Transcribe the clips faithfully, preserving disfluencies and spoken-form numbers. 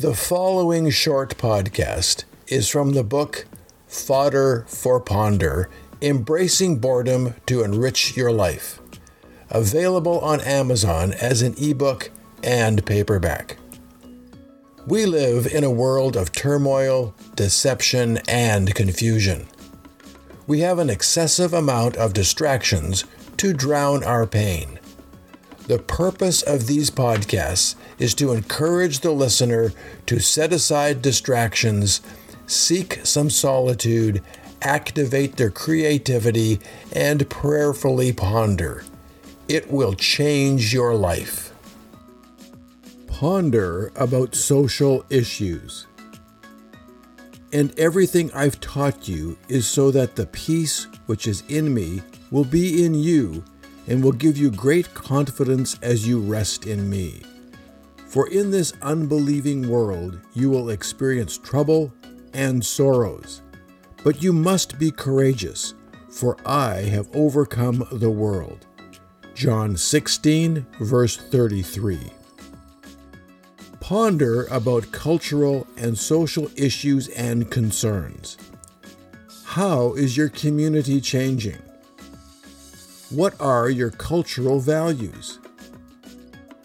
The following short podcast is from the book Fodder for Ponder, Embracing Boredom to Enrich Your Life, available on Amazon as an ebook and paperback. We live in a world of turmoil, deception, and confusion. We have an excessive amount of distractions to drown our pain. The purpose of these podcasts is to encourage the listener to set aside distractions, seek some solitude, activate their creativity, and prayerfully ponder. It will change your life. Ponder about social issues. And everything I've taught you is so that the peace which is in me will be in you, and will give you great confidence as you rest in me. For in this unbelieving world you will experience trouble and sorrows. But you must be courageous, for I have overcome the world. John sixteen, verse thirty-three. Ponder about cultural and social issues and concerns. How is your community changing? What are your cultural values?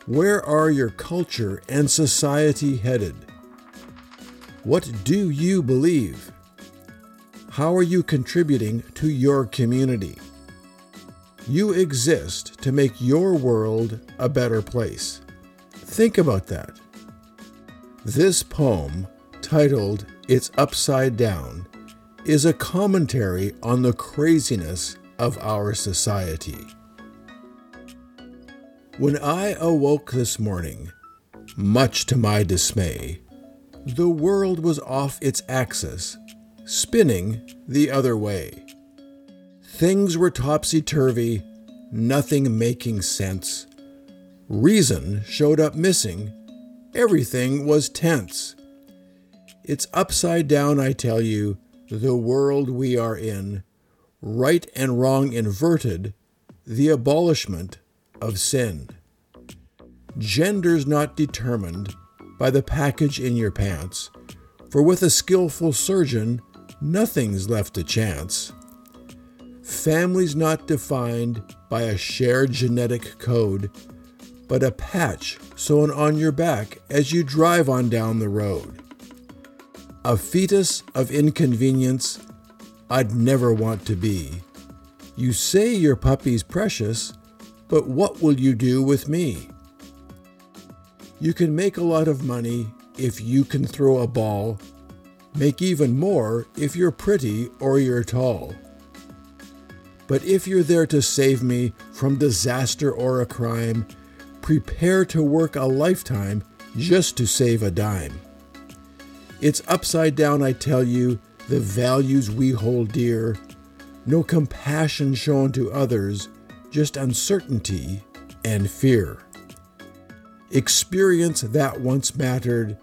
Where are your culture and society headed? What do you believe? How are you contributing to your community? You exist to make your world a better place. Think about that. This poem, titled It's Upside Down, is a commentary on the craziness of our society. When I awoke this morning, much to my dismay, the world was off its axis, spinning the other way. Things were topsy-turvy, nothing making sense. Reason showed up missing, everything was tense. It's upside down, I tell you, the world we are in. Right and wrong inverted, the abolishment of sin. Gender's not determined by the package in your pants, for with a skillful surgeon, nothing's left to chance. Family's not defined by a shared genetic code, but a patch sewn on your back as you drive on down the road. A fetus of inconvenience I'd never want to be. You say your puppy's precious, but what will you do with me? You can make a lot of money if you can throw a ball. Make even more if you're pretty or you're tall. But if you're there to save me from disaster or a crime, prepare to work a lifetime just to save a dime. It's upside down, I tell you, the values we hold dear, no compassion shown to others, just uncertainty and fear. Experience that once mattered,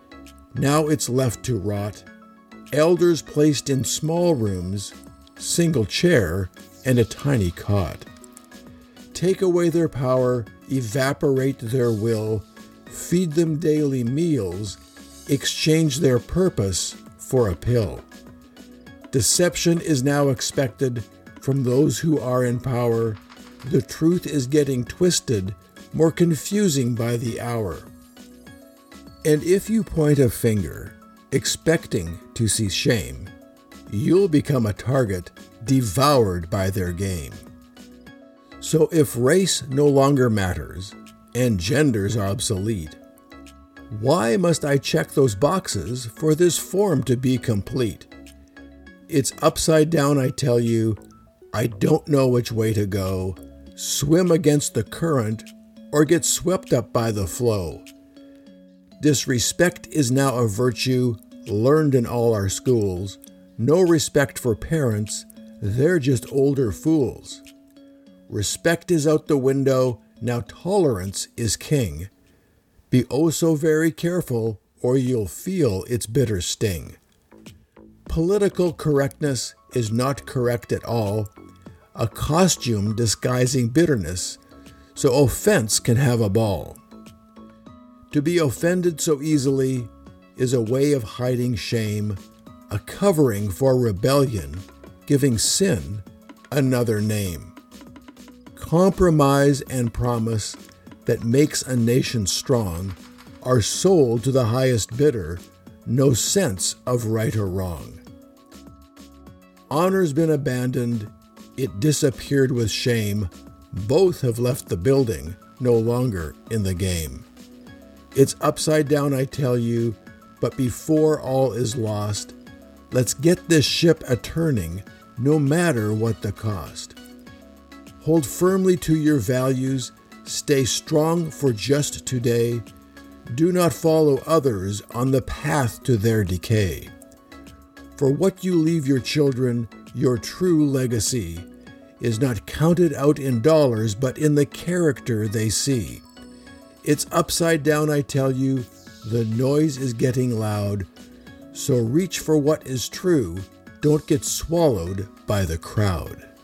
now it's left to rot. Elders placed in small rooms, single chair and a tiny cot. Take away their power, evaporate their will, feed them daily meals, exchange their purpose for a pill. Deception is now expected from those who are in power. The truth is getting twisted, more confusing by the hour. And if you point a finger, expecting to see shame, you'll become a target devoured by their game. So if race no longer matters and gender's obsolete, why must I check those boxes for this form to be complete? It's upside down, I tell you. I don't know which way to go. Swim against the current or get swept up by the flow. Disrespect is now a virtue learned in all our schools. No respect for parents. They're just older fools. Respect is out the window. Now tolerance is king. Be oh so very careful or you'll feel its bitter sting. Political correctness is not correct at all, a costume disguising bitterness, so offense can have a ball. To be offended so easily is a way of hiding shame, a covering for rebellion, giving sin another name. Compromise and promise that makes a nation strong are sold to the highest bidder, no sense of right or wrong. Honor's been abandoned, it disappeared with shame, both have left the building, no longer in the game. It's upside down, I tell you, but before all is lost, let's get this ship a-turning, no matter what the cost. Hold firmly to your values, stay strong for just today, do not follow others on the path to their decay. For what you leave your children, your true legacy, is not counted out in dollars, but in the character they see. It's upside down, I tell you, the noise is getting loud, so reach for what is true, don't get swallowed by the crowd.